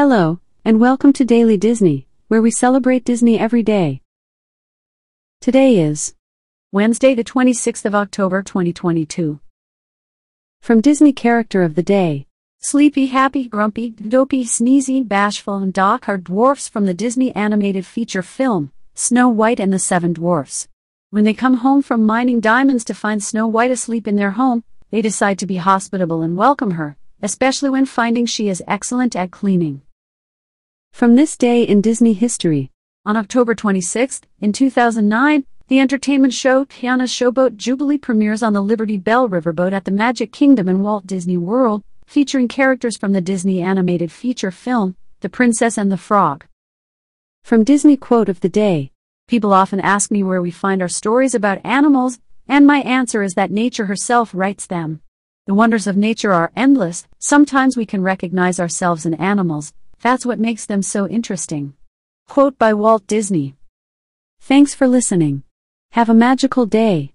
Hello, and welcome to Daily Disney, where we celebrate Disney every day. Today is Wednesday, the 26th of October, 2022. From Disney Character of the Day: Sleepy, Happy, Grumpy, Dopey, Sneezy, Bashful, and Doc are dwarfs from the Disney animated feature film, Snow White and the Seven Dwarfs. When they come home from mining diamonds to find Snow White asleep in their home, they decide to be hospitable and welcome her, especially when finding she is excellent at cleaning. From this day in Disney history: on October 26th, in 2009, the entertainment show Tiana Showboat Jubilee premieres on the Liberty Bell Riverboat at the Magic Kingdom in Walt Disney World, featuring characters from the Disney animated feature film, The Princess and the Frog. From Disney Quote of the Day: People often ask me where we find our stories about animals, and my answer is that nature herself writes them. The wonders of nature are endless. Sometimes we can recognize ourselves in animals. That's what makes them so interesting. Quote by Walt Disney. Thanks for listening. Have a magical day.